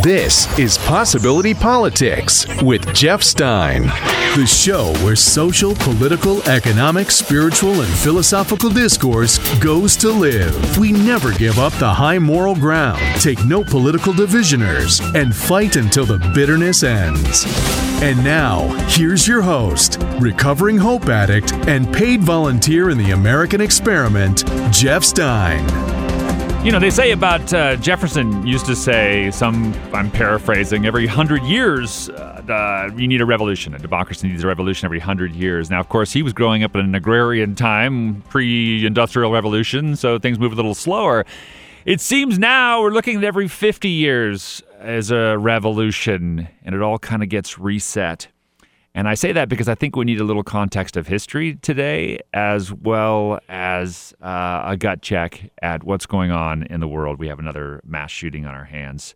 This is Possibility Politics with Jeff Stein, the show where social, political, economic, spiritual, and philosophical discourse goes to live. We never give up the high moral ground, take no political divisioners, and fight until the bitterness ends. And now, here's your host, recovering hope addict and paid volunteer in the American experiment, Jeff Stein. You know, they say about Jefferson used to say, I'm paraphrasing, every 100 years, you need a revolution. A democracy needs a revolution every 100 years. Now, of course, he was growing up in an agrarian time, pre-industrial revolution, so things move a little slower. It seems now we're looking at every 50 years as a revolution, and it all kind of gets reset. And I say that because I think we need a little context of history today, as well as a gut check at what's going on in the world. We have another mass shooting on our hands.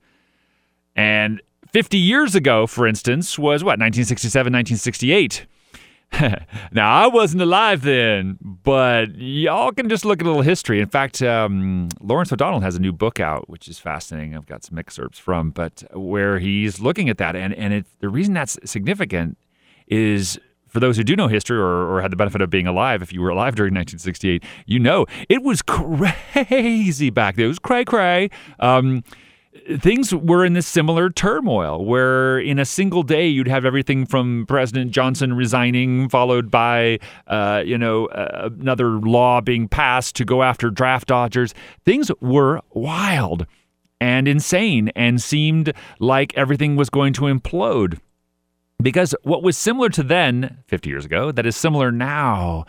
And 50 years ago, for instance, was what, 1967, 1968? Now, I wasn't alive then, but y'all can just look at a little history. In fact, Lawrence O'Donnell has a new book out, which is fascinating. I've got some excerpts from, but where he's looking at that. And the reason that's significant is, for those who do know history or had the benefit of being alive, if you were alive during 1968, you know it was crazy back then. It was cray-cray. Things were in this similar turmoil where in a single day you'd have everything from President Johnson resigning, followed by another law being passed to go after draft dodgers. Things were wild and insane and seemed like everything was going to implode. Because what was similar to then, 50 years ago, that is similar now,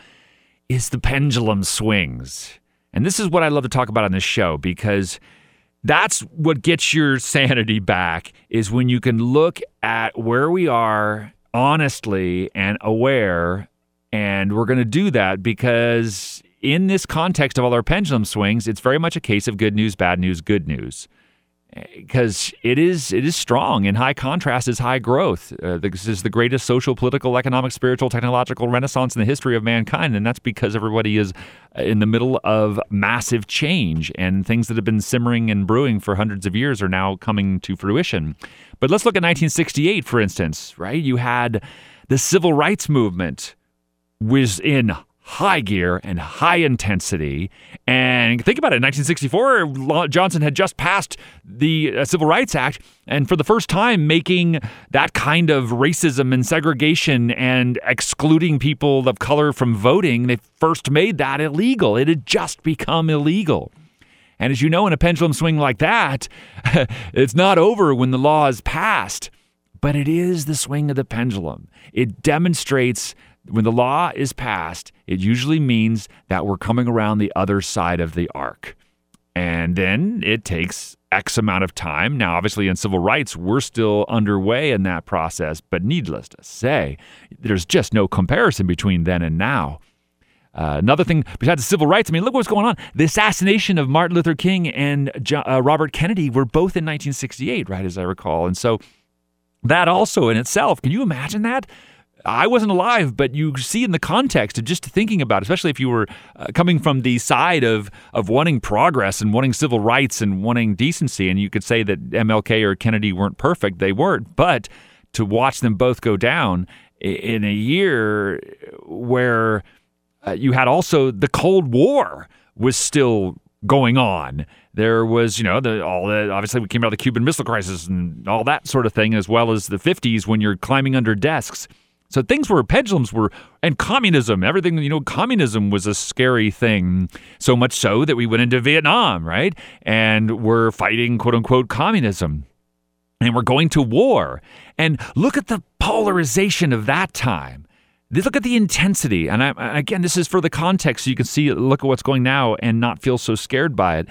is the pendulum swings. And this is what I love to talk about on this show, because that's what gets your sanity back, is when you can look at where we are honestly and aware. And we're going to do that because in this context of all our pendulum swings, it's very much a case of good news, bad news, good news. Because it is strong, and high contrast is high growth. This is the greatest social, political, economic, spiritual, technological renaissance in the history of mankind, and that's because everybody is in the middle of massive change, and things that have been simmering and brewing for hundreds of years are now coming to fruition. But let's look at 1968, for instance, right? You had the civil rights movement was in high gear and high intensity. And think about it, in 1964, Johnson had just passed the Civil Rights Act, and for the first time making that kind of racism and segregation and excluding people of color from voting, they first made that illegal. It had just become illegal. And as you know, in a pendulum swing like that, it's not over when the law is passed, but it is the swing of the pendulum. It demonstrates when the law is passed, it usually means that we're coming around the other side of the arc. And then it takes X amount of time. Now, obviously, in civil rights, we're still underway in that process. But needless to say, there's just no comparison between then and now. Another thing besides the civil rights, I mean, look what's going on. The assassination of Martin Luther King and Robert Kennedy were both in 1968, right, as I recall. And so that also in itself, can you imagine that? I wasn't alive, but you see in the context of just thinking about it, especially if you were coming from the side of wanting progress and wanting civil rights and wanting decency. And you could say that MLK or Kennedy weren't perfect. They weren't. But to watch them both go down in a year where you had also the Cold War was still going on. There was, obviously we came out of the Cuban Missile Crisis and all that sort of thing, as well as the 50s when you're climbing under desks. So pendulums were, and communism, everything, communism was a scary thing, so much so that we went into Vietnam, right? And we're fighting, quote unquote, communism, and we're going to war. And look at the polarization of that time. Look at the intensity. And again, this is for the context, so you can see, look at what's going now and not feel so scared by it.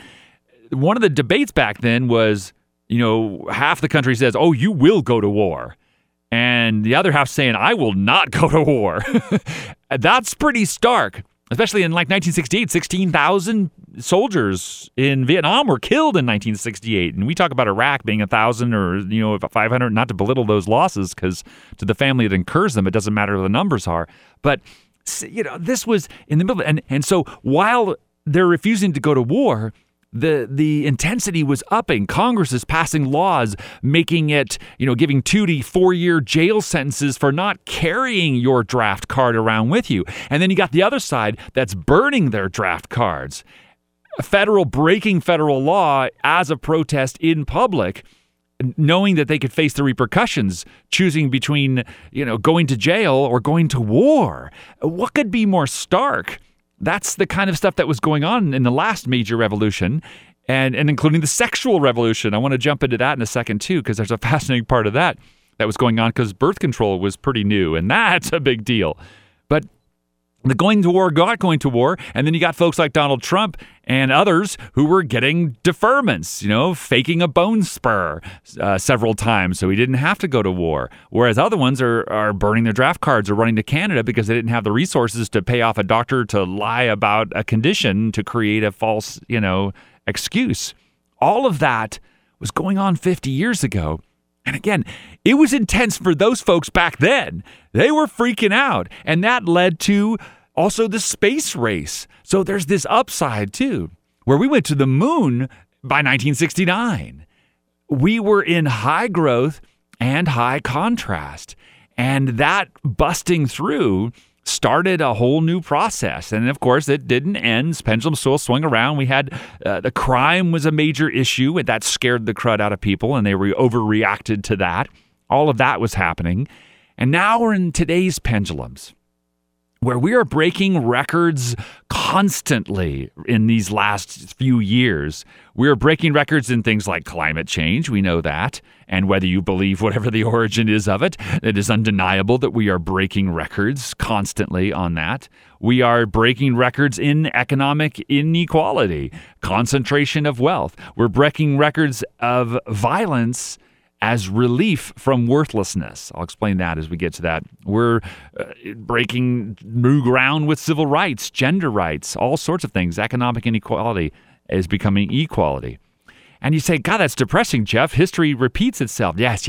One of the debates back then was, half the country says, oh, you will go to war. And the other half saying, I will not go to war. That's pretty stark, especially in 1968, 16,000 soldiers in Vietnam were killed in 1968. And we talk about Iraq being 1,000 or, 500, not to belittle those losses, because to the family that incurs them, it doesn't matter what the numbers are. But, this was in the middle. And so while they're refusing to go to war, the intensity was upping. Congress is passing laws, making it, giving 2 to 4 year jail sentences for not carrying your draft card around with you. And then you got the other side that's burning their draft cards. Breaking federal law as a protest in public, knowing that they could face the repercussions, choosing between, going to jail or going to war. What could be more stark? That's the kind of stuff that was going on in the last major revolution, and including the sexual revolution. I want to jump into that in a second, too, because there's a fascinating part of that was going on because birth control was pretty new, and that's a big deal. But the going to war got going to war, and then you got folks like Donald Trump and others who were getting deferments, faking a bone spur several times so he didn't have to go to war, whereas other ones are burning their draft cards or running to Canada because they didn't have the resources to pay off a doctor to lie about a condition to create a false, excuse. All of that was going on 50 years ago. And again, it was intense for those folks back then. They were freaking out. And that led to also the space race. So there's this upside, too, where we went to the moon by 1969. We were in high growth and high contrast. And that busting through started a whole new process. And of course, it didn't end. Pendulum still swung around. We had the crime was a major issue, and that scared the crud out of people, and they overreacted to that. All of that was happening. And now we're in today's pendulums, where we are breaking records constantly in these last few years. We're breaking records in things like climate change. We know that. And whether you believe whatever the origin is of it, it is undeniable that we are breaking records constantly on that. We are breaking records in economic inequality, concentration of wealth. We're breaking records of violence as relief from worthlessness. I'll explain that as we get to that. We're breaking new ground with civil rights, gender rights, all sorts of things. Economic inequality is becoming equality. And you say, God, that's depressing, Jeff. History repeats itself. Yes.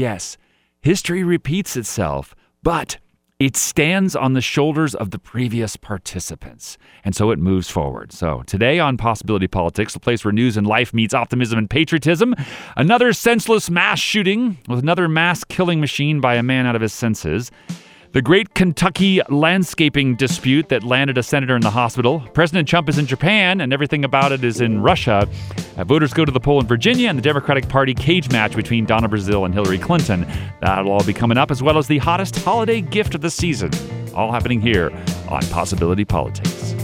History repeats itself, but it stands on the shoulders of the previous participants. And so it moves forward. So today on Possibility Politics, the place where news and life meets optimism and patriotism, another senseless mass shooting with another mass killing machine by a man out of his senses, the great Kentucky landscaping dispute that landed a senator in the hospital, President Trump is in Japan, and everything about it is in Russia, voters go to the poll in Virginia, and the Democratic Party cage match between Donna Brazile and Hillary Clinton. That'll all be coming up, as well as the hottest holiday gift of the season. All happening here on Possibility Politics.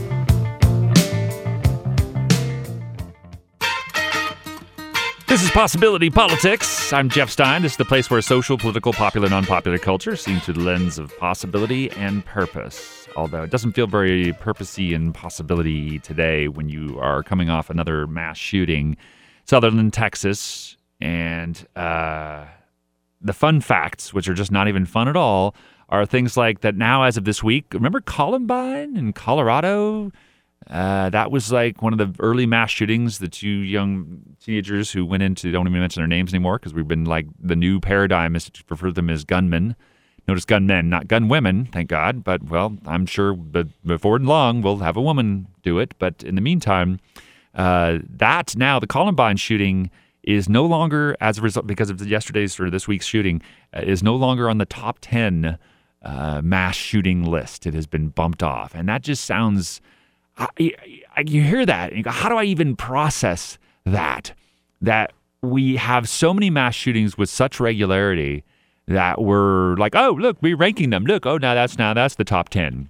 This is Possibility Politics. I'm Jeff Stein. This is the place where social, political, popular, and unpopular culture seems through the lens of possibility and purpose. Although it doesn't feel very purposey and possibility today when you are coming off another mass shooting, Sutherland, Texas, and the fun facts, which are just not even fun at all, are things like that now as of this week. Remember Columbine in Colorado? That was like one of the early mass shootings, the two young teenagers who went into, don't even mention their names anymore because we've been like the new paradigm is to refer to them as gunmen. Notice gunmen, not gunwomen, thank God. But, well, I'm sure before long we'll have a woman do it. But in the meantime, that now the Columbine shooting is no longer, as a result, because of yesterday's or this week's shooting, is no longer on the top 10 mass shooting list. It has been bumped off. And that just sounds... you hear that, and you go, how do I even process that? That we have so many mass shootings with such regularity that we're like, oh, look, we're ranking them. Look, oh, now that's the top 10.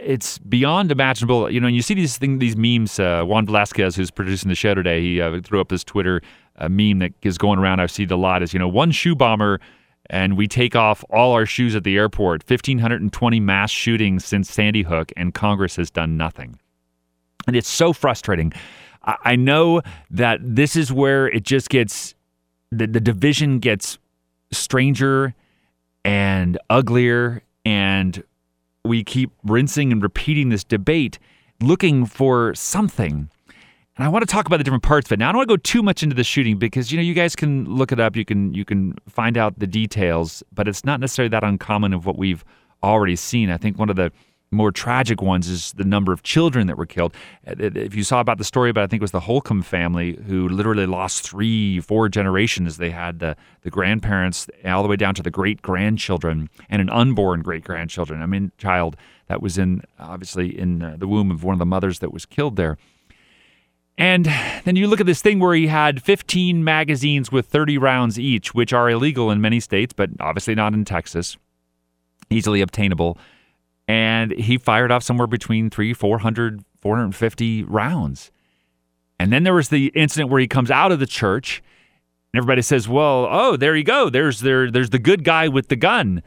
It's beyond imaginable. And you see these memes. Juan Velasquez, who's producing the show today, he threw up this Twitter meme that is going around. I've seen it a lot. Is one shoe bomber, and we take off all our shoes at the airport. 1,520 mass shootings since Sandy Hook, and Congress has done nothing. And it's so frustrating. I know that this is where it just gets, the division gets stranger and uglier, and we keep rinsing and repeating this debate, looking for something. And I want to talk about the different parts of it. Now, I don't want to go too much into the shooting because, you guys can look it up. You can find out the details, but it's not necessarily that uncommon of what we've already seen. I think one of the more tragic ones is the number of children that were killed. If you saw about the story about, I think it was the Holcomb family who literally lost 3-4 generations. They had the grandparents all the way down to the great-grandchildren and an unborn great-grandchildren. I mean, child that was obviously in the womb of one of the mothers that was killed there. And then you look at this thing where he had 15 magazines with 30 rounds each, which are illegal in many states, but obviously not in Texas, easily obtainable. And he fired off somewhere between 300, 450 rounds. And then there was the incident where he comes out of the church and everybody says, well, oh, there you go. There's the good guy with the gun.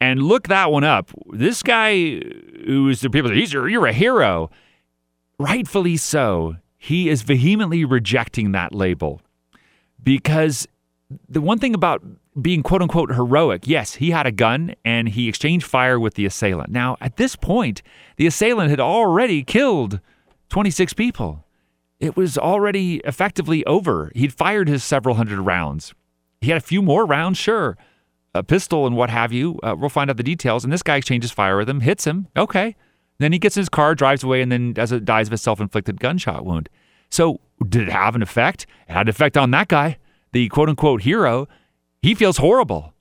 And look that one up. This guy who is the people, you're a hero. Rightfully so. He is vehemently rejecting that label because the one thing about being quote-unquote heroic, yes, he had a gun and he exchanged fire with the assailant. Now, at this point, the assailant had already killed 26 people. It was already effectively over. He'd fired his several hundred rounds. He had a few more rounds, sure, a pistol and what have you. We'll find out the details. And this guy exchanges fire with him, hits him. Okay. Then he gets in his car, drives away, and then dies of a self-inflicted gunshot wound. So did it have an effect? It had an effect on that guy, the quote-unquote hero. He feels horrible.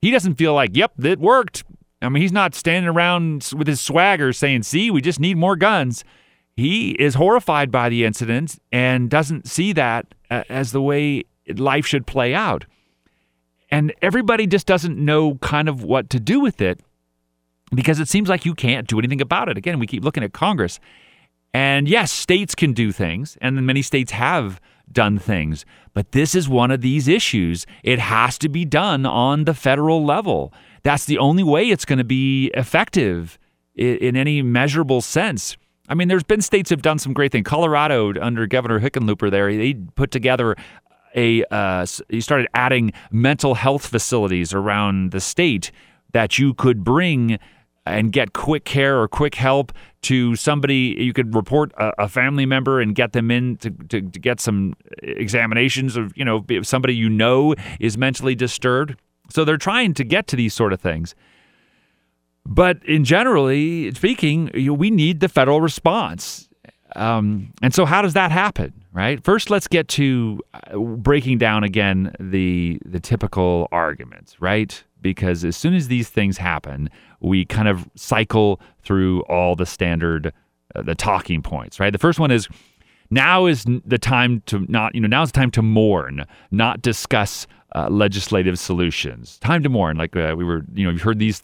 He doesn't feel like, yep, it worked. I mean, he's not standing around with his swagger saying, see, we just need more guns. He is horrified by the incident and doesn't see that as the way life should play out. And everybody just doesn't know kind of what to do with it, because it seems like you can't do anything about it. Again, we keep looking at Congress. And yes, states can do things, and many states have done things. But this is one of these issues. It has to be done on the federal level. That's the only way it's going to be effective in any measurable sense. I mean, there's been states that have done some great things. Colorado, under Governor Hickenlooper there, they put together he started adding mental health facilities around the state that you could bring and get quick care or quick help to somebody. You could report a family member and get them in to get some examinations of, if somebody is mentally disturbed. So they're trying to get to these sort of things. But in generally speaking, we need the federal response. And so how does that happen, right? First, let's get to breaking down again the typical arguments, right? Because as soon as these things happen, we kind of cycle through all the standard, the talking points, right? The first one is, now is the time to not, now's the time to mourn, not discuss legislative solutions. Time to mourn, like we were, you've heard these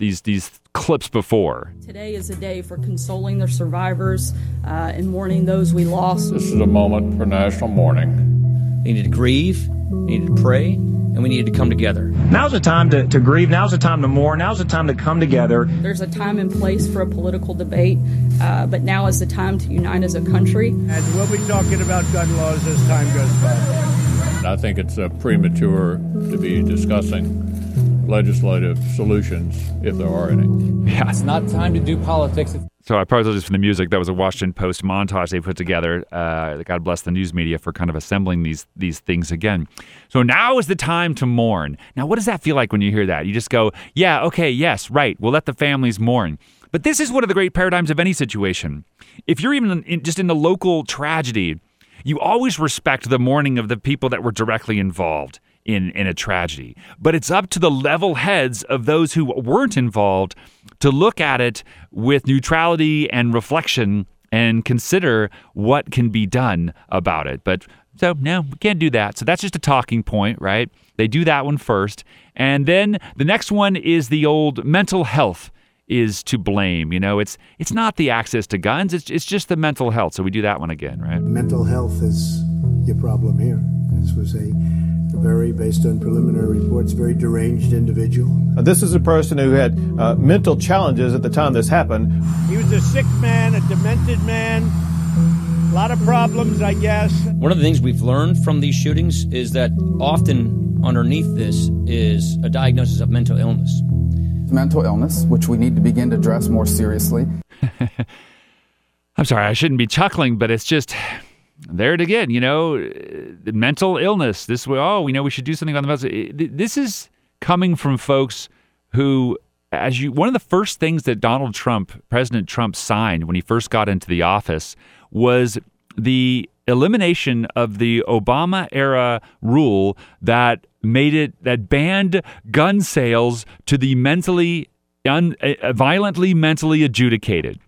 clips before. Today is a day for consoling the survivors and mourning those we lost. This is a moment for national mourning. We need to grieve, we need to pray, and we need to come together. Now's the time to grieve. Now's the time to mourn. Now's the time to come together. There's a time and place for a political debate, but now is the time to unite as a country. And we'll be talking about gun laws as time goes by. I think it's premature to be discussing legislative solutions, if there are any. Yeah, it's not time to do politics. So I apologize for the music. That was a Washington Post montage they put together. God bless the news media for kind of assembling these things again. So now is the time to mourn. Now, what does that feel like when you hear that? You just go, yeah, okay, yes, right. We'll let the families mourn. But this is one of the great paradigms of any situation. If you're even just in the local tragedy, you always respect the mourning of the people that were directly involved in a tragedy. But it's up to the level heads of those who weren't involved to look at it with neutrality and reflection and consider what can be done about it. But so no, we can't do that. So that's just a talking point, right? They do that one first. And then the next one is the old mental health is to blame. It's not the access to guns. It's just the mental health. So we do that one again, right? Mental health is your problem here. This was a very, based on preliminary reports, very deranged individual. This is a person who had mental challenges at the time this happened. He was a sick man, a demented man, a lot of problems, I guess. One of the things we've learned from these shootings is that often underneath this is a diagnosis of mental illness. Mental illness, which we need to begin to address more seriously. I'm sorry, I shouldn't be chuckling, but it's just... There it again, the mental illness. This way, we should do something about the mental. This is coming from folks who one of the first things that Donald Trump, President Trump, signed when he first got into the office was the elimination of the Obama era rule that banned gun sales to the violently mentally adjudicated.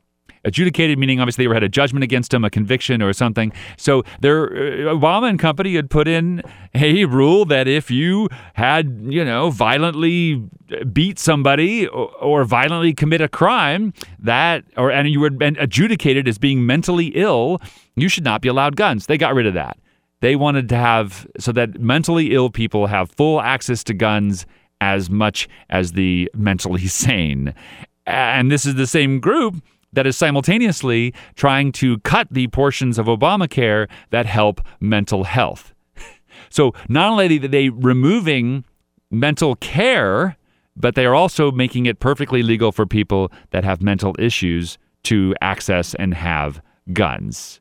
Adjudicated meaning obviously they had a judgment against him, a conviction or something. So Obama and company had put in a rule that if you had, violently beat somebody or violently commit a crime and you had been adjudicated as being mentally ill, you should not be allowed guns. They got rid of that. They wanted to have so that mentally ill people have full access to guns as much as the mentally sane. And this is the same group that is simultaneously trying to cut the portions of Obamacare that help mental health. So not only are they removing mental care, but they are also making it perfectly legal for people that have mental issues to access and have guns.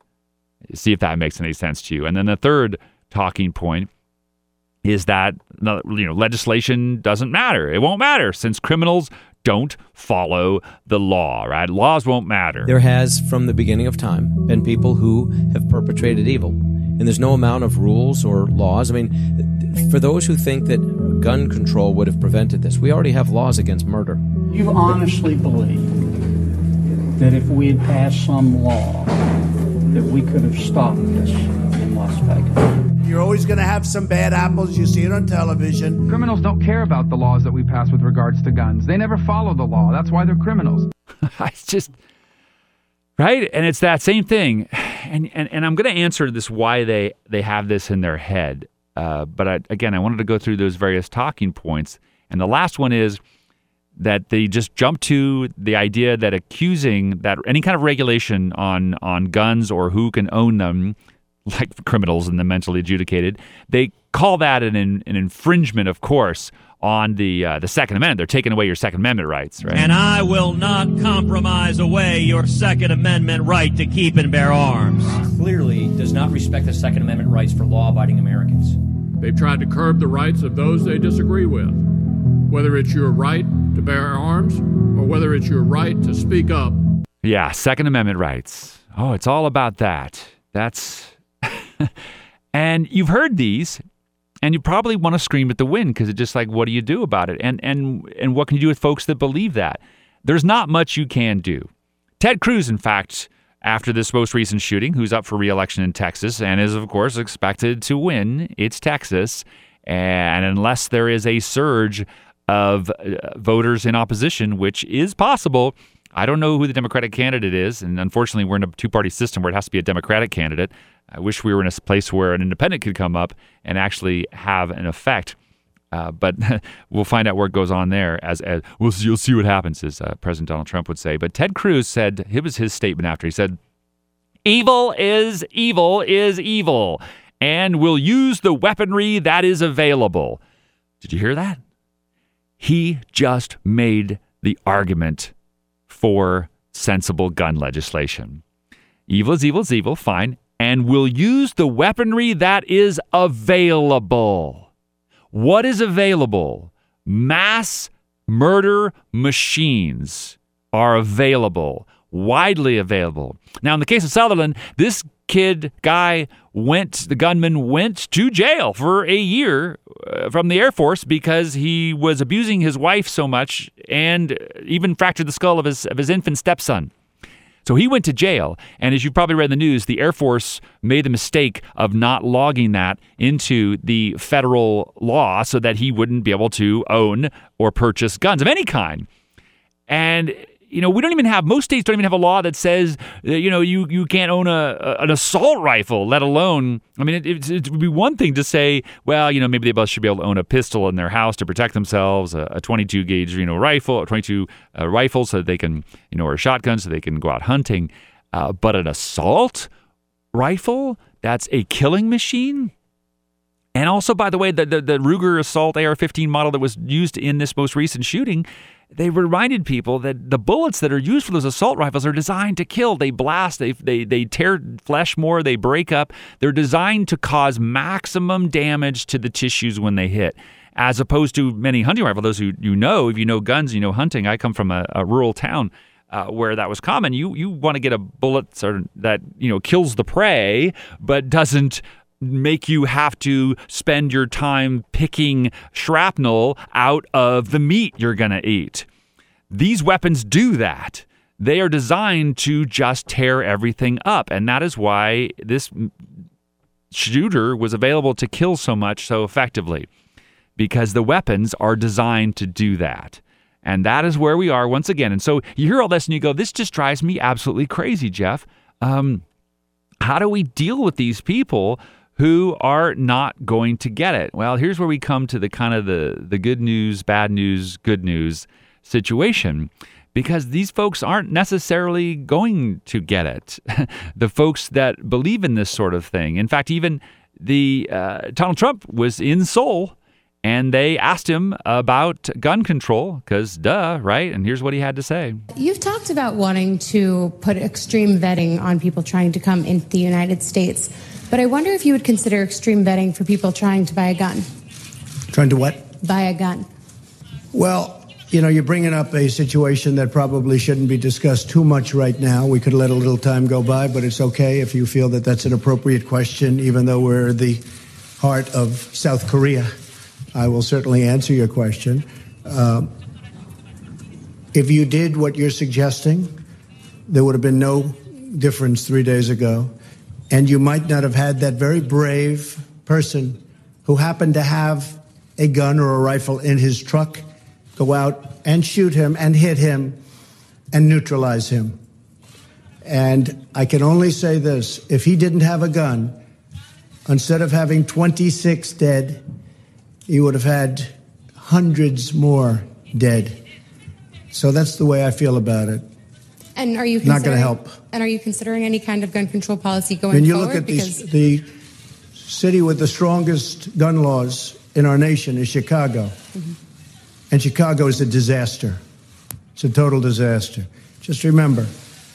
See if that makes any sense to you. And then the third talking point is that legislation doesn't matter. It won't matter since criminals don't follow the law, right? Laws won't matter. There has, from the beginning of time, been people who have perpetrated evil. And there's no amount of rules or laws. I mean, for those who think that gun control would have prevented this, we already have laws against murder. You honestly believe that if we had passed some law, that we could have stopped this in Las Vegas? You're always going to have some bad apples. You see it on television. Criminals don't care about the laws that we pass with regards to guns. They never follow the law. That's why they're criminals. It's just, right? And it's that same thing. And I'm going to answer this why they have this in their head. But I wanted to go through those various talking points. And the last one is that they just jump to the idea that accusing that any kind of regulation on guns or who can own them, like criminals and the mentally adjudicated, they call that an infringement, of course, on the Second Amendment. They're taking away your Second Amendment rights, right? And I will not compromise away your Second Amendment right to keep and bear arms. Clearly does not respect the Second Amendment rights for law-abiding Americans. They've tried to curb the rights of those they disagree with, whether it's your right to bear arms or whether it's your right to speak up. Yeah, Second Amendment rights. Oh, it's all about that. That's... And you've heard these, and you probably want to scream at the wind because it's just like, what do you do about it? And what can you do with folks that believe that? There's not much you can do. Ted Cruz, in fact, after this most recent shooting, who's up for re-election in Texas and is, of course, expected to win. It's Texas. And unless there is a surge of voters in opposition, which is possible, I don't know who the Democratic candidate is. And unfortunately, we're in a two-party system where it has to be a Democratic candidate. I wish we were in a place where an independent could come up and actually have an effect. But we'll find out where it goes on there. You'll see what happens, as President Donald Trump would say. But Ted Cruz said, it was his statement after, he said, "Evil is evil is evil, and will use the weaponry that is available." Did you hear that? He just made the argument for sensible gun legislation. Evil is evil is evil, fine. And will use the weaponry that is available. What is available? Mass murder machines are available, widely available. Now, in the case of Sutherland, this the gunman went to jail for a year from the Air Force because he was abusing his wife so much and even fractured the skull of his infant stepson. So he went to jail, and as you probably read in the news, the Air Force made the mistake of not logging that into the federal law so that he wouldn't be able to own or purchase guns of any kind. And, most states don't even have a law that says, you can't own an assault rifle, let alone, it would be one thing to say, well, maybe they should be able to own a pistol in their house to protect themselves, a 22 gauge, rifle, a 22 rifle so that they can, or a shotgun so they can go out hunting. But an assault rifle, that's a killing machine. And also, by the way, the Ruger assault AR-15 model that was used in this most recent shooting, they reminded people that the bullets that are used for those assault rifles are designed to kill. They blast, they tear flesh more, they break up. They're designed to cause maximum damage to the tissues when they hit. as opposed to many hunting rifle. Those who you know, if you know guns, you know hunting. I come from a rural town where that was common. You want to get a bullet that kills the prey, but doesn't make you have to spend your time picking shrapnel out of the meat you're going to eat. These weapons do that. They are designed to just tear everything up, and that is why this shooter was available to kill so much so effectively, because the weapons are designed to do that. And that is where we are once again. And so you hear all this and you go, this just drives me absolutely crazy, Jeff. How do we deal with these people who are not going to get it? Well, here's where we come to the kind of the good news, bad news, good news situation, because these folks aren't necessarily going to get it. The folks that believe in this sort of thing. In fact, even the Donald Trump was in Seoul and they asked him about gun control, because duh, right? And here's what he had to say. You've talked about wanting to put extreme vetting on people trying to come into the United States, but I wonder if you would consider extreme vetting for people trying to buy a gun. Trying to what? Buy a gun. Well, you're bringing up a situation that probably shouldn't be discussed too much right now. We could let a little time go by, but it's okay if you feel that that's an appropriate question, even though we're the heart of South Korea. I will certainly answer your question. If you did what you're suggesting, there would have been no difference 3 days ago. And you might not have had that very brave person who happened to have a gun or a rifle in his truck go out and shoot him and hit him and neutralize him. And I can only say this. If he didn't have a gun, instead of having 26 dead, he would have had hundreds more dead. So that's the way I feel about it. And are you not going to help? And are you considering any kind of gun control policy going forward? When you look at the city with the strongest gun laws in our nation is Chicago, mm-hmm. and Chicago is a disaster. It's a total disaster. Just remember,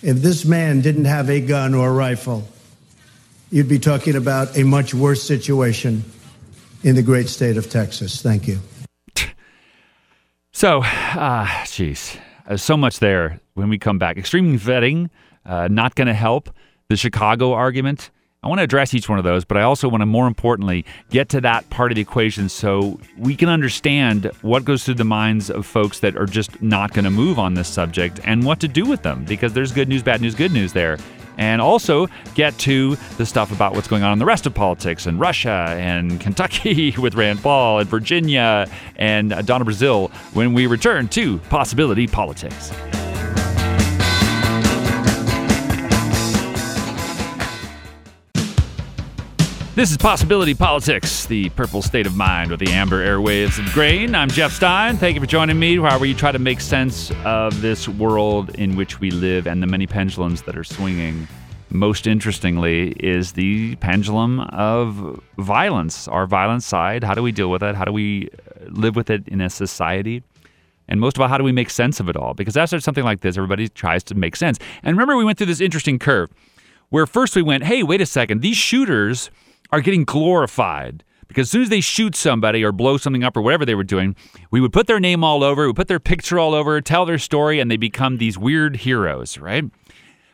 if this man didn't have a gun or a rifle, you'd be talking about a much worse situation in the great state of Texas. Thank you. So, so much there when we come back. Extreme vetting, not going to help. The Chicago argument. I want to address each one of those, but I also want to, more importantly, get to that part of the equation so we can understand what goes through the minds of folks that are just not going to move on this subject and what to do with them, because there's good news, bad news, good news there. And also get to the stuff about what's going on in the rest of politics, and Russia and Kentucky with Rand Paul and Virginia and Donna Brazile when we return to Possibility Politics. This is Possibility Politics, the purple state of mind with the amber airwaves of grain. I'm Jeff Stein. Thank you for joining me, however you try to make sense of this world in which we live and the many pendulums that are swinging. Most interestingly is the pendulum of violence, our violent side. How do we deal with it? How do we live with it in a society? And most of all, how do we make sense of it all? Because after something like this, everybody tries to make sense. And remember, we went through this interesting curve where first we went, hey, wait a second, these shooters are getting glorified, because as soon as they shoot somebody or blow something up or whatever they were doing, we would put their name all over, we put their picture all over, tell their story, and they become these weird heroes, right?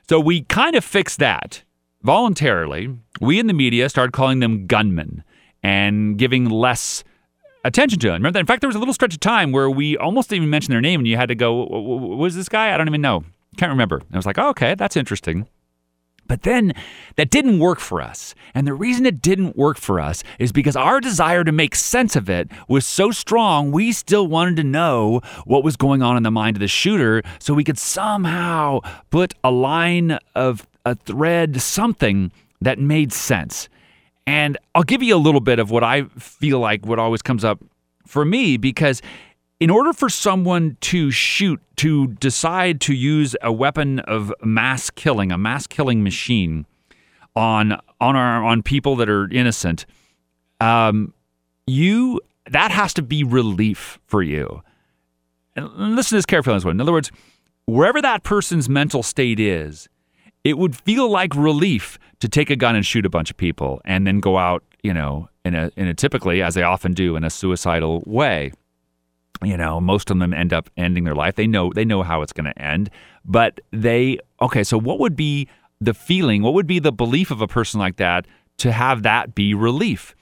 So we kind of fixed that. Voluntarily, we in the media started calling them gunmen and giving less attention to them. Remember that? In fact, there was a little stretch of time where we almost didn't even mention their name, and you had to go, what was this guy? I don't even know. Can't remember. And I was like, oh, okay, that's interesting. But then that didn't work for us. And the reason it didn't work for us is because our desire to make sense of it was so strong, we still wanted to know what was going on in the mind of the shooter so we could somehow put a line of a thread, something that made sense. And I'll give you a little bit of what I feel like what always comes up for me, because in order for someone to shoot, to decide to use a weapon of mass killing, a mass killing machine on people that are innocent, that has to be relief for you. And listen to this carefully on this one. In other words, wherever that person's mental state is, it would feel like relief to take a gun and shoot a bunch of people and then go out, in a typically, as they often do, in a suicidal way. You know, most of them end up ending their life. They know how it's going to end, but so what would be the feeling? What would be the belief of a person like that to have that be relief?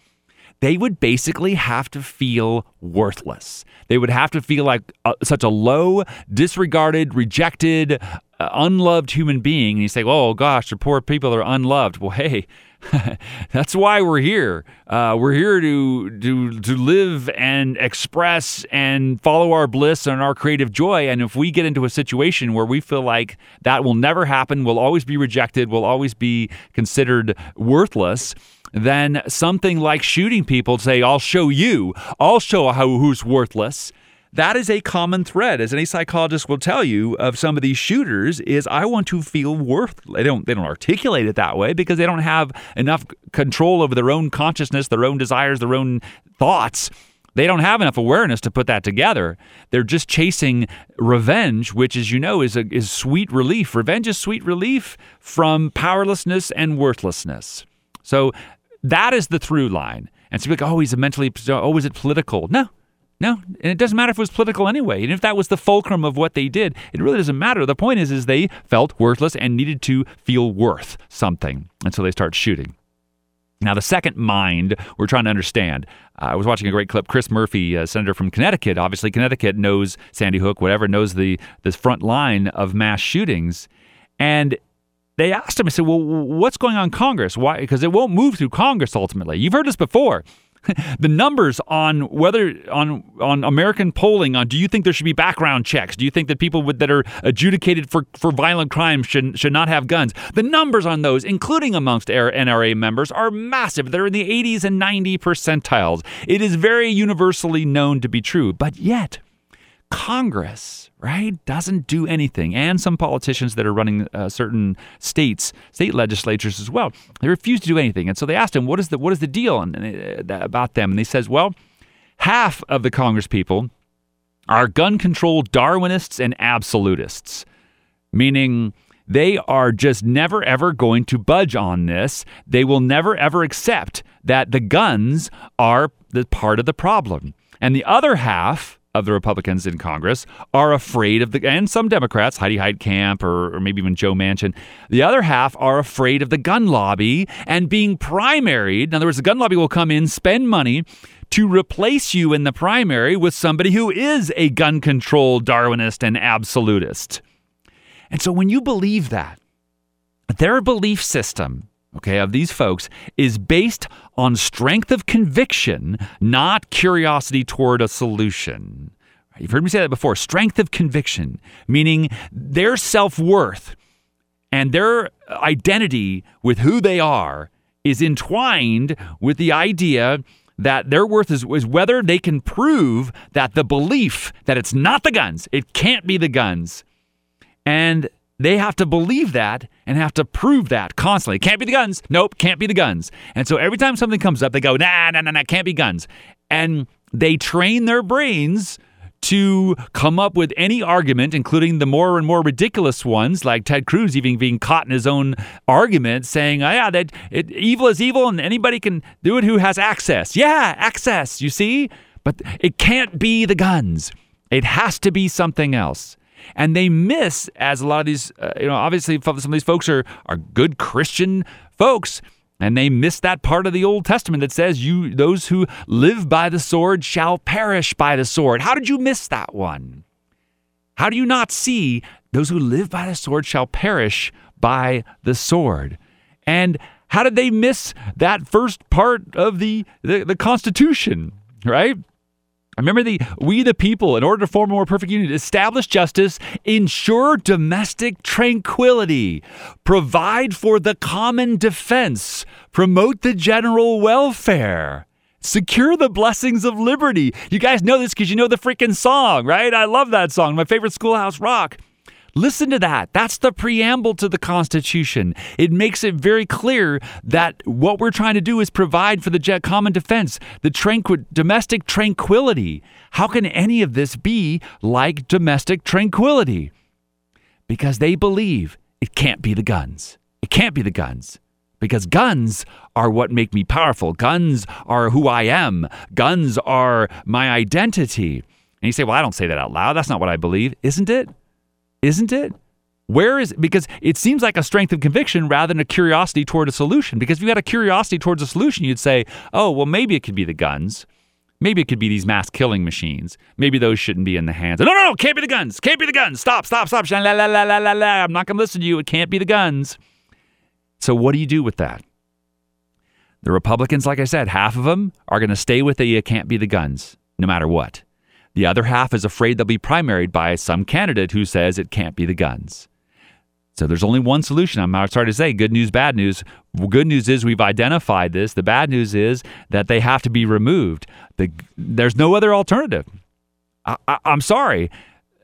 They would basically have to feel worthless. They would have to feel like such a low, disregarded, rejected, unloved human being. And you say, oh gosh, the poor people are unloved. Well, hey, that's why we're here. We're here to live and express and follow our bliss and our creative joy. And if we get into a situation where we feel like that will never happen, we'll always be rejected, we'll always be considered worthless, then something like shooting people, say, I'll show who's worthless. That is a common thread, as any psychologist will tell you, of some of these shooters is, I want to feel worthless. They don't articulate it that way because they don't have enough control over their own consciousness, their own desires, their own thoughts. They don't have enough awareness to put that together. They're just chasing revenge, which, as you know, is sweet relief. Revenge is sweet relief from powerlessness and worthlessness. So that is the through line. And so you're like, oh, he's is it political? No. And it doesn't matter if it was political anyway. And if that was the fulcrum of what they did, it really doesn't matter. The point is they felt worthless and needed to feel worth something. And so they start shooting. Now, the second mind we're trying to understand. I was watching a great clip. Chris Murphy, a senator from Connecticut. Obviously, Connecticut knows Sandy Hook, whatever, knows the front line of mass shootings. And they asked him, I said, well, what's going on in Congress? Why? Because it won't move through Congress ultimately. You've heard this before. The numbers on whether on American polling on do you think there should be background checks? Do you think that people that are adjudicated for violent crimes should not have guns? The numbers on those, including amongst NRA members, are massive. They're in the 80s and 90 percentiles. It is very universally known to be true. But yet, Congress, right, doesn't do anything. And some politicians that are running certain states, state legislatures as well, they refuse to do anything. And so they asked him, what is the deal about them? And he says, well, half of the Congress people are gun control Darwinists and absolutists, meaning they are just never, ever going to budge on this. They will never, ever accept that the guns are the part of the problem. And the other half of the Republicans in Congress are afraid of and some Democrats, Heidi Heitkamp or maybe even Joe Manchin, the other half are afraid of the gun lobby and being primaried. In other words, the gun lobby will come in, spend money to replace you in the primary with somebody who is a gun control Darwinist and absolutist. And so when you believe that, their belief system, okay, of these folks is based on strength of conviction, not curiosity toward a solution. You've heard me say that before. Strength of conviction, meaning their self-worth and their identity with who they are is entwined with the idea that their worth is whether they can prove that the belief that it's not the guns, it can't be the guns, and they have to believe that and have to prove that constantly. Can't be the guns. Nope, can't be the guns. And so every time something comes up, they go, nah, can't be guns. And they train their brains to come up with any argument, including the more and more ridiculous ones, like Ted Cruz even being caught in his own argument, saying, evil is evil and anybody can do it who has access. Yeah, access, you see? But it can't be the guns. It has to be something else. And they miss, as a lot of these, obviously some of these folks are good Christian folks, and they miss that part of the Old Testament that says, those who live by the sword shall perish by the sword. How did you miss that one? How do you not see those who live by the sword shall perish by the sword? And how did they miss that first part of the Constitution, right? Remember we the people, in order to form a more perfect union, establish justice, ensure domestic tranquility, provide for the common defense, promote the general welfare, secure the blessings of liberty. You guys know this because you know the freaking song, right? I love that song. My favorite Schoolhouse Rock. Listen to that. That's the preamble to the Constitution. It makes it very clear that what we're trying to do is provide for the common defense, the domestic tranquility. How can any of this be like domestic tranquility? Because they believe it can't be the guns. It can't be the guns. because guns are what make me powerful. Guns are who I am. Guns are my identity. And you say, well, I don't say that out loud. That's not what I believe. Isn't it? Isn't it? Where is it? Because it seems like a strength of conviction rather than a curiosity toward a solution. Because if you had a curiosity towards a solution, you'd say, oh, well, maybe it could be the guns. Maybe it could be these mass killing machines. Maybe those shouldn't be in the hands. No, can't be the guns. Can't be the guns. Stop. I'm not going to listen to you. It can't be the guns. So what do you do with that? The Republicans, like I said, half of them are going to stay with the it can't be the guns, no matter what. The other half is afraid they'll be primaried by some candidate who says it can't be the guns. So there's only one solution. I'm sorry to say, good news, bad news. Good news is we've identified this. The bad news is that they have to be removed. There's no other alternative. I'm sorry.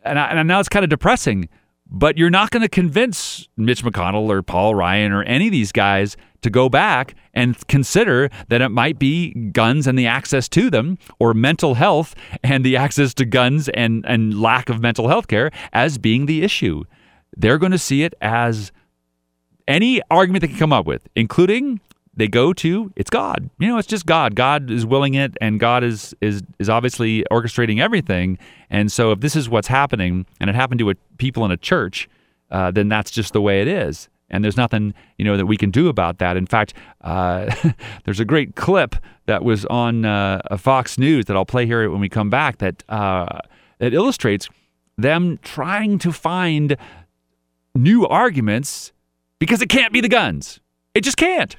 And I know it's kind of depressing, but you're not going to convince Mitch McConnell or Paul Ryan or any of these guys to go back and consider that it might be guns and the access to them, or mental health and the access to guns and lack of mental health care as being the issue. They're going to see it as any argument they can come up with, including they go to, it's God. You know, it's just God. God is willing it, and God is obviously orchestrating everything. And so if this is what's happening, and it happened to people in a church, then that's just the way it is. And there's nothing, that we can do about that. In fact, there's a great clip that was on Fox News that I'll play here when we come back that illustrates them trying to find new arguments because it can't be the guns. It just can't.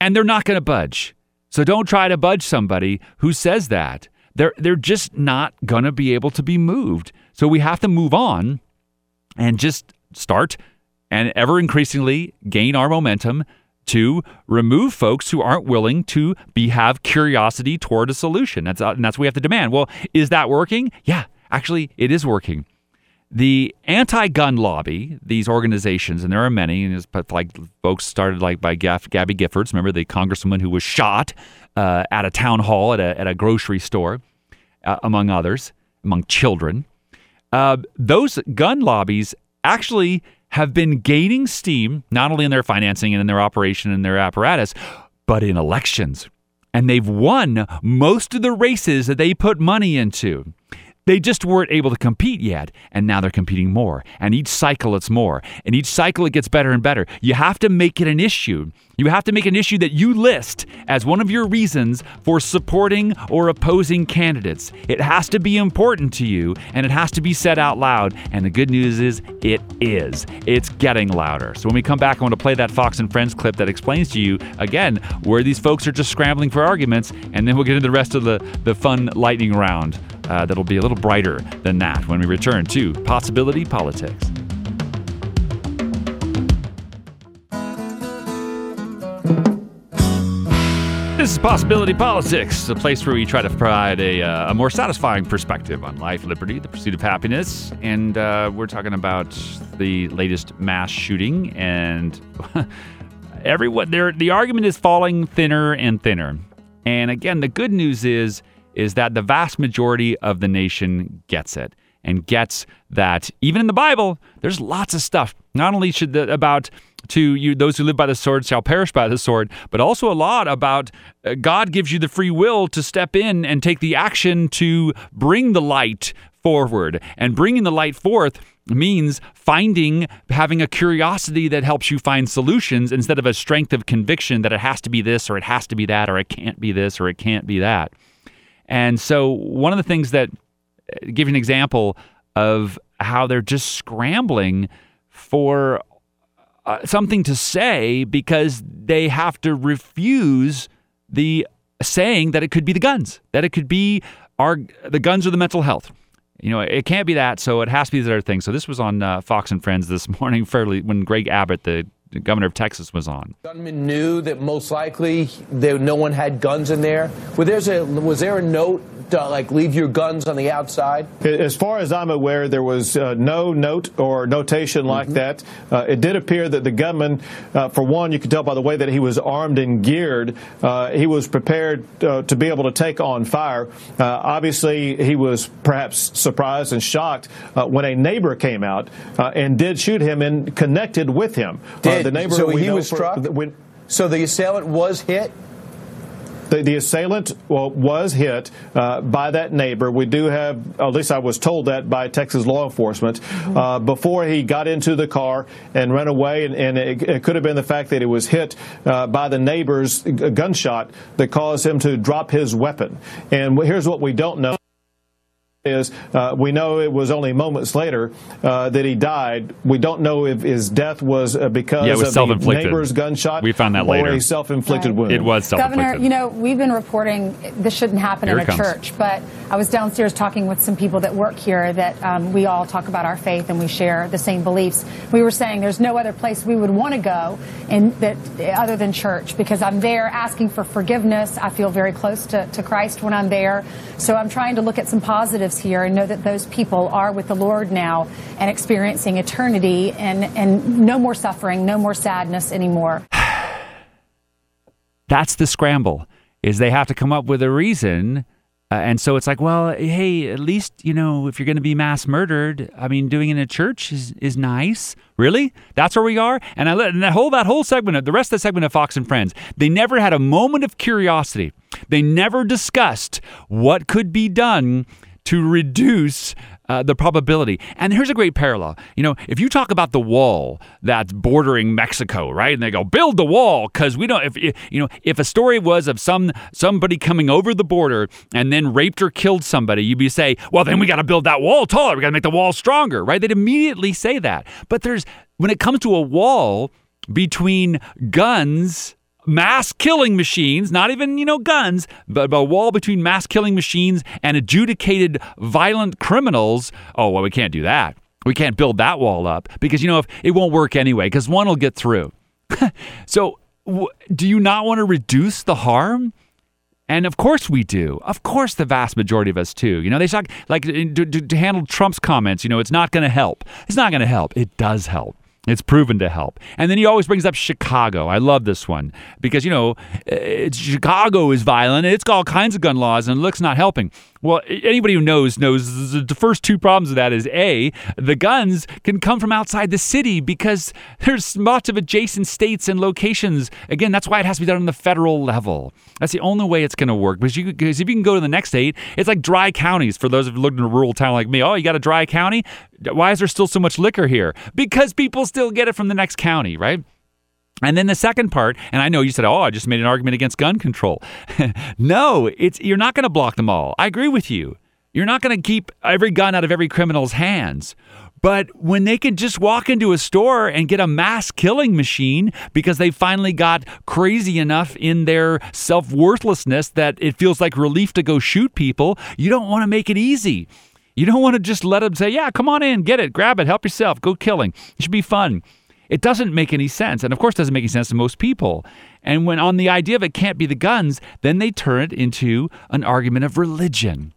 And they're not going to budge. So don't try to budge somebody who says that. They're just not going to be able to be moved. So we have to move on and just start and ever increasingly gain our momentum to remove folks who aren't willing to have curiosity toward a solution. That's what we have to demand. Well, is that working? Yeah, actually, it is working. The anti-gun lobby, these organizations, and there are many, and folks started by Gabby Giffords, remember the congresswoman who was shot at a town hall at a grocery store, among others, among children. Those gun lobbies actually have been gaining steam, not only in their financing and in their operation and their apparatus, but in elections. And they've won most of the races that they put money into. They just weren't able to compete yet, and now they're competing more. And each cycle it's more. And each cycle it gets better and better. You have to make it an issue. You have to make an issue that you list as one of your reasons for supporting or opposing candidates. It has to be important to you, and it has to be said out loud. And the good news is, it is. It's getting louder. So when we come back, I want to play that Fox and Friends clip that explains to you, again, where these folks are just scrambling for arguments, and then we'll get into the rest of the fun lightning round. That'll be a little brighter than that when we return to Possibility Politics. This is Possibility Politics, a place where we try to provide a more satisfying perspective on life, liberty, the pursuit of happiness. And we're talking about the latest mass shooting. And everyone, the argument is falling thinner and thinner. And again, the good news is that the vast majority of the nation gets it, and gets that even in the Bible, there's lots of stuff. Not only those who live by the sword shall perish by the sword, but also a lot about God gives you the free will to step in and take the action to bring the light forward. And bringing the light forth means having a curiosity that helps you find solutions instead of a strength of conviction that it has to be this or it has to be that or it can't be this or it can't be that. And so one of the things that, give you an example of how they're just scrambling for something to say because they have to refuse the saying that it could be the guns, that it could be the guns or the mental health. It can't be that, so it has to be the other thing. So this was on Fox and Friends this morning, when Greg Abbott, the governor of Texas, was on. Gunmen knew that most likely no one had guns in there. Was there a note to leave your guns on the outside? As far as I'm aware, there was no note or notation like that. It did appear that the gunman, for one, you could tell by the way that he was armed and geared, he was prepared to be able to take on fire. Obviously, he was perhaps surprised and shocked when a neighbor came out and did shoot him and connected with him. The neighbor, so he was struck? So the assailant was hit? The assailant was hit by that neighbor. We do have, at least I was told that by Texas law enforcement, before he got into the car and ran away. And it could have been the fact that it was hit by the neighbor's gunshot that caused him to drop his weapon. And here's what we don't know. Is we know it was only moments later that he died. We don't know if his death was because of the neighbor's gunshot. We found that later. Or a self-inflicted wound. It was self-inflicted. Governor, you know, we've been reporting this shouldn't happen in a church, but I was downstairs talking with some people that work here that we all talk about our faith and we share the same beliefs. We were saying there's no other place we would want to go other than church, because I'm there asking for forgiveness. I feel very close to Christ when I'm there. So I'm trying to look at some positives here and know that those people are with the Lord now and experiencing eternity and no more suffering, no more sadness anymore. That's the scramble, is they have to come up with a reason. And so it's like, well, hey, at least, you know, if you're going to be mass murdered, I mean, doing it in a church is nice. Really? That's where we are? And that whole segment, the rest of the segment of Fox and Friends, they never had a moment of curiosity. They never discussed what could be done to reduce the probability. And here's a great parallel. You know, if you talk about the wall that's bordering Mexico, right? And they go, build the wall, because we don't, if a story was of somebody coming over the border and then raped or killed somebody, you'd be say, well, then we got to build that wall taller. We got to make the wall stronger, right? They'd immediately say that. But when it comes to a wall between guns, mass killing machines, not even, guns, but a wall between mass killing machines and adjudicated violent criminals. Oh, well, we can't do that. We can't build that wall up because, if it won't work anyway, because one will get through. So do you not want to reduce the harm? And of course we do. Of course, the vast majority of us too. They talk like to handle Trump's comments. It's not going to help. It's not going to help. It does help. It's proven to help. And then he always brings up Chicago. I love this one because, Chicago is violent. It's got all kinds of gun laws and it looks not helping. Well, anybody who knows the first two problems of that is, A, the guns can come from outside the city because there's lots of adjacent states and locations. Again, that's why it has to be done on the federal level. That's the only way it's going to work. Because if you can go to the next state, it's like dry counties. For those who've lived in a rural town like me, oh, you got a dry county? Why is there still so much liquor here? Because people still get it from the next county, right? And then the second part, and I know you said, oh, I just made an argument against gun control. No, you're not going to block them all. I agree with you. You're not going to keep every gun out of every criminal's hands. But when they can just walk into a store and get a mass killing machine because they finally got crazy enough in their self-worthlessness that it feels like relief to go shoot people, you don't want to make it easy. You don't want to just let them say, yeah, come on in, get it, grab it, help yourself, go killing. It should be fun. It doesn't make any sense. And of course, it doesn't make any sense to most people. And when on the idea of it can't be the guns, then they turn it into an argument of religion.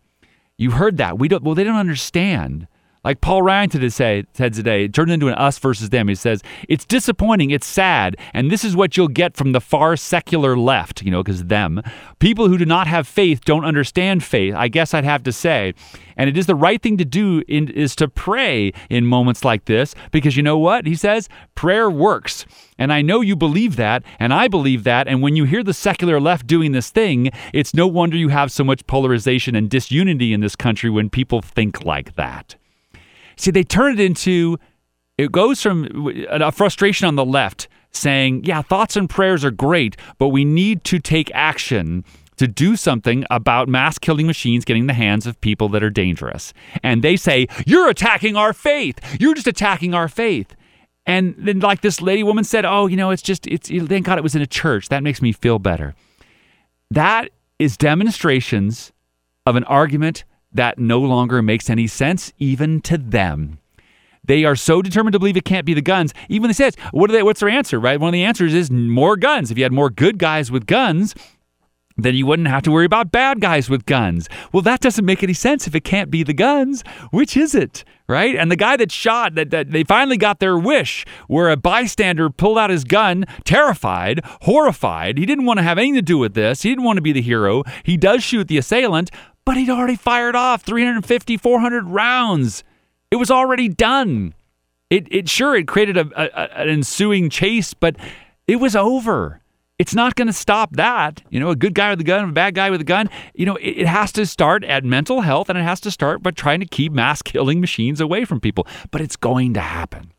You heard that. They don't understand. Like Paul Ryan today, it turned into an us versus them. He says, it's disappointing, it's sad, and this is what you'll get from the far secular left, because them. People who do not have faith don't understand faith, I guess I'd have to say. And it is the right thing to do is to pray in moments like this, because you know what? He says, prayer works. And I know you believe that, and I believe that, and when you hear the secular left doing this thing, it's no wonder you have so much polarization and disunity in this country when people think like that. See, they turn it into, it goes from a frustration on the left saying, yeah, thoughts and prayers are great, but we need to take action to do something about mass killing machines getting in the hands of people that are dangerous. And they say, you're attacking our faith. You're just attacking our faith. And then like this lady woman said, oh, thank God it was in a church. That makes me feel better. That is demonstrations of an argument that no longer makes any sense, even to them. They are so determined to believe it can't be the guns. Even they says, what's their answer, right? One of the answers is more guns. If you had more good guys with guns, then you wouldn't have to worry about bad guys with guns. Well, that doesn't make any sense if it can't be the guns. Which is it, right? And the guy that shot, that they finally got their wish, where a bystander pulled out his gun, terrified, horrified. He didn't want to have anything to do with this. He didn't want to be the hero. He does shoot the assailant, but he'd already fired off 350, 400 rounds. It was already done. It created an ensuing chase, but it was over. It's not going to stop that. You know, a good guy with a gun, a bad guy with a gun. You know, it has to start at mental health, and it has to start by trying to keep mass killing machines away from people. But it's going to happen.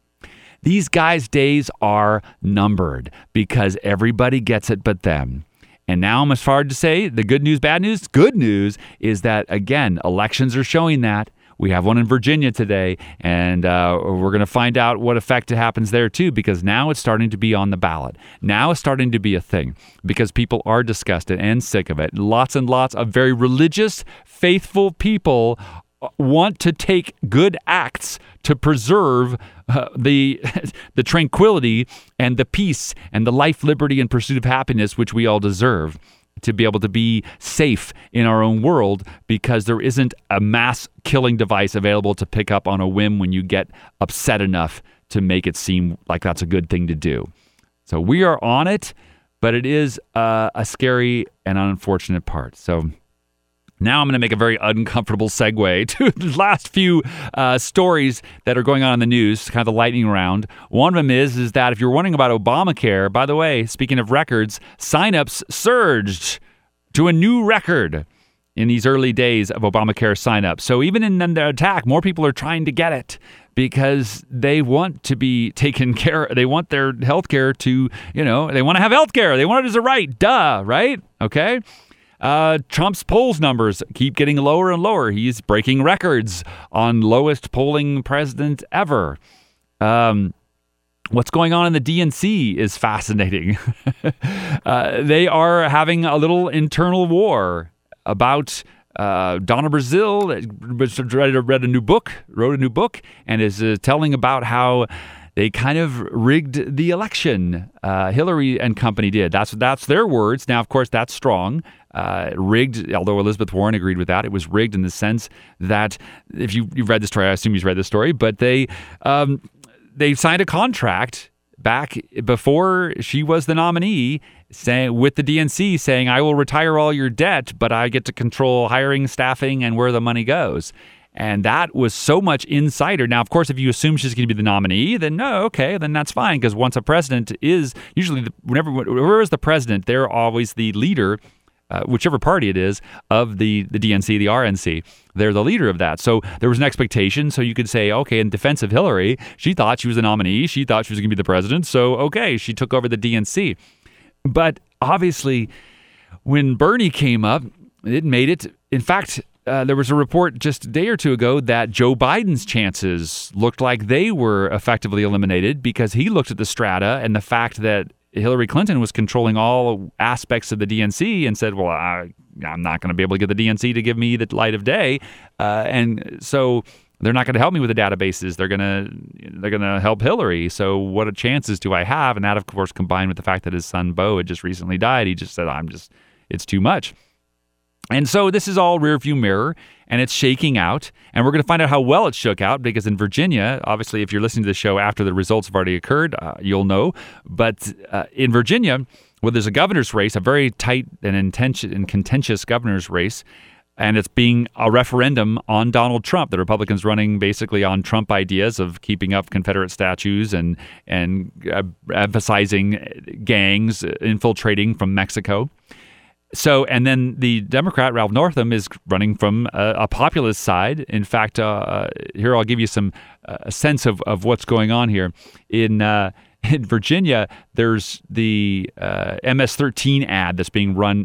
These guys' days are numbered because everybody gets it but them. And now I'm as far to say the good news, bad news. Good news is that, again, elections are showing that. We have one in Virginia today, and we're going to find out what effect happens there, too, because now it's starting to be on the ballot. Now it's starting to be a thing because people are disgusted and sick of it. Lots and lots of very religious, faithful people want to take good acts to preserve the tranquility and the peace and the life, liberty, and pursuit of happiness, which we all deserve, to be able to be safe in our own world because there isn't a mass killing device available to pick up on a whim when you get upset enough to make it seem like that's a good thing to do. So we are on it, but it is a scary and unfortunate part. So now I'm going to make a very uncomfortable segue to the last few stories that are going on in the news, kind of the lightning round. One of them is that if you're wondering about Obamacare, by the way, speaking of records, signups surged to a new record in these early days of Obamacare signups. So even in the attack, more people are trying to get it because they want to be taken care of. They want their health care to, you know, they want to have health care. They want it as a right. Duh, right? Okay. Trump's polls numbers keep getting lower and lower. He's breaking records on lowest polling president ever. What's going on in the DNC is fascinating. They are having a little internal war about Donna Brazile. Wrote a new book, and is telling about how they kind of rigged the election. Hillary and company did. That's their words. Now, of course, that's strong. Rigged, although Elizabeth Warren agreed with that, it was rigged in the sense that if you've read the story, I assume you've read the story, but they signed a contract back before she was the nominee saying, with the DNC saying, I will retire all your debt, but I get to control hiring, staffing, and where the money goes. And that was so much insider. Now, of course, if you assume she's going to be the nominee, then no, okay, then that's fine. Because once a president is, usually, whenever is the president, they're always the leader, whichever party it is, of the DNC, the RNC. They're the leader of that. So there was an expectation. So you could say, okay, in defense of Hillary, she thought she was the nominee. She thought she was going to be the president. So, okay, she took over the DNC. But obviously, when Bernie came up, it made it, in fact, there was a report just a day or two ago that Joe Biden's chances looked like they were effectively eliminated because he looked at the strata and the fact that Hillary Clinton was controlling all aspects of the DNC and said, well, I'm not going to be able to get the DNC to give me the light of day. And so they're not going to help me with the databases. They're going to help Hillary. So what chances do I have? And that, of course, combined with the fact that his son, Beau, had just recently died, he just said, it's too much. And so this is all rearview mirror, and it's shaking out. And we're going to find out how well it shook out, because in Virginia, obviously, if you're listening to the show after the results have already occurred, you'll know. But in Virginia, well, there's a governor's race, a very tight and intense and contentious governor's race, and it's being a referendum on Donald Trump. The Republicans running basically on Trump ideas of keeping up Confederate statues and emphasizing gangs infiltrating from Mexico. So, and then the Democrat, Ralph Northam, is running from a populist side. In fact, here I'll give you some sense of what's going on here. In Virginia, there's the MS-13 ad that's being run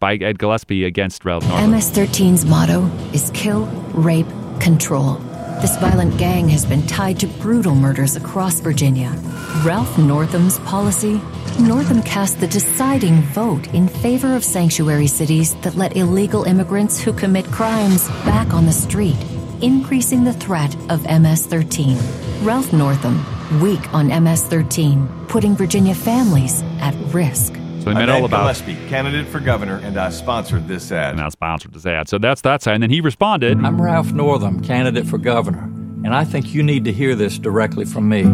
by Ed Gillespie against Ralph Northam. MS-13's motto is kill, rape, control. This violent gang has been tied to brutal murders across Virginia. Ralph Northam's policy? Northam cast the deciding vote in favor of sanctuary cities that let illegal immigrants who commit crimes back on the street, increasing the threat of MS-13. Ralph Northam, weak on MS-13, putting Virginia families at risk. So they met all about Gillespie, candidate for governor, and I sponsored this ad. So that's that side. And then he responded, I'm Ralph Northam, candidate for governor, and I think you need to hear this directly from me.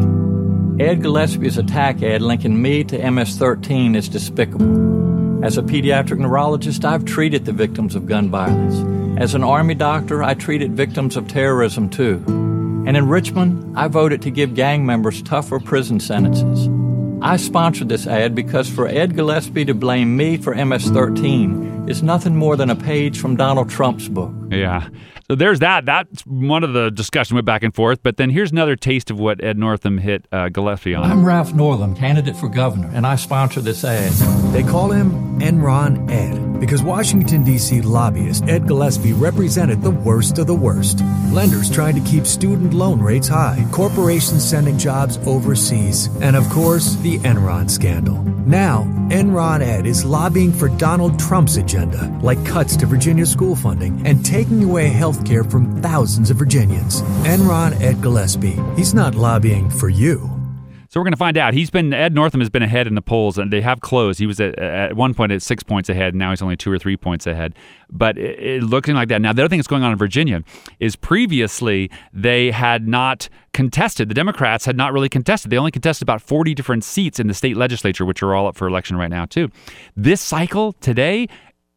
Ed Gillespie's attack ad linking me to MS-13 is despicable. As a pediatric neurologist, I've treated the victims of gun violence. As an Army doctor, I treated victims of terrorism too. And in Richmond, I voted to give gang members tougher prison sentences. I sponsored this ad because for Ed Gillespie to blame me for MS-13 is nothing more than a page from Donald Trump's book. Yeah. So there's that. That's one of the discussion went back and forth. But then here's another taste of what Ed Northam hit Gillespie on. I'm Ralph Northam, candidate for governor, and I sponsor this ad. They call him Enron Ed because Washington, D.C. lobbyist Ed Gillespie represented the worst of the worst. Lenders trying to keep student loan rates high, corporations sending jobs overseas, and of course, the Enron scandal. Now, Enron Ed is lobbying for Donald Trump's agenda, like cuts to Virginia school funding and taking away health care from thousands of Virginians. Enron Ed Gillespie, he's not lobbying for you. So we're going to find out. Ed Northam has been ahead in the polls, and they have closed. He was at one point at 6 points ahead, and now he's only 2 or 3 points ahead. But it looking like that. Now, the other thing that's going on in Virginia is previously they had not contested. The Democrats had not really contested. They only contested about 40 different seats in the state legislature, which are all up for election right now, too. This cycle today,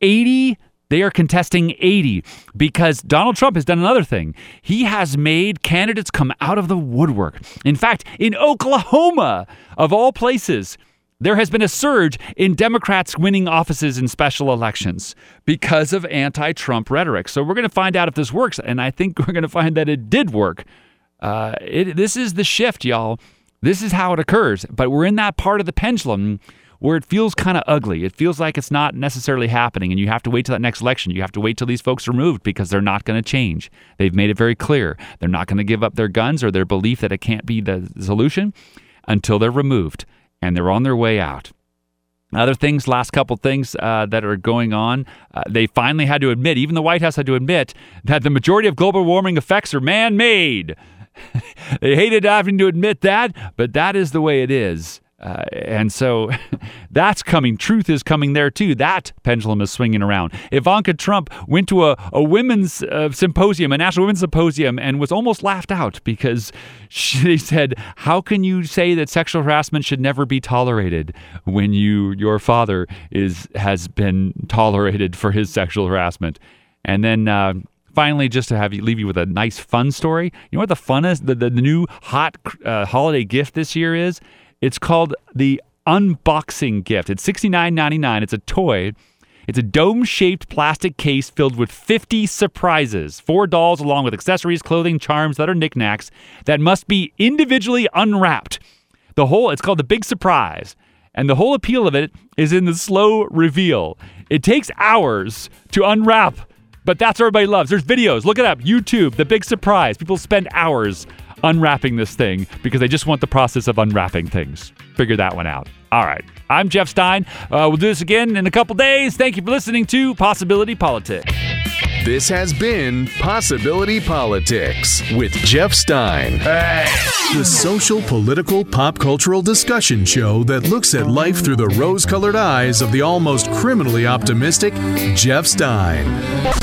80. They are contesting 80 because Donald Trump has done another thing. He has made candidates come out of the woodwork. In fact, in Oklahoma, of all places, there has been a surge in Democrats winning offices in special elections because of anti-Trump rhetoric. So we're going to find out if this works, and I think we're going to find that it did work. This is the shift, y'all. This is how it occurs. But we're in that part of the pendulum where it feels kind of ugly. It feels like it's not necessarily happening, and you have to wait till that next election. You have to wait till these folks are moved because they're not going to change. They've made it very clear. They're not going to give up their guns or their belief that it can't be the solution until they're removed, and they're on their way out. Other things, last couple things that are going on, they finally had to admit, even the White House had to admit, that the majority of global warming effects are man-made. They hated having to admit that, but that is the way it is. And so that's coming. Truth is coming there, too. That pendulum is swinging around. Ivanka Trump went to a women's symposium, a national women's symposium, and was almost laughed out because she said, how can you say that sexual harassment should never be tolerated when your father has been tolerated for his sexual harassment? And then finally, just to leave you with a nice fun story, you know what the fun is? The new hot holiday gift this year is? It's called the unboxing gift. It's $69.99. It's a toy. It's a dome-shaped plastic case filled with 50 surprises, 4 dolls along with accessories, clothing, charms that are knickknacks that must be individually unwrapped. It's called the Big Surprise. And the whole appeal of it is in the slow reveal. It takes hours to unwrap, but that's what everybody loves. There's videos. Look it up. YouTube, the Big Surprise. People spend hours unwrapping this thing because they just want the process of unwrapping things. Figure that one out. All right. I'm Jeff Stein. We'll do this again in a couple days. Thank you for listening to Possibility Politics. This has been Possibility Politics with Jeff Stein. Hey. The social, political, pop cultural discussion show that looks at life through the rose-colored eyes of the almost criminally optimistic Jeff Stein.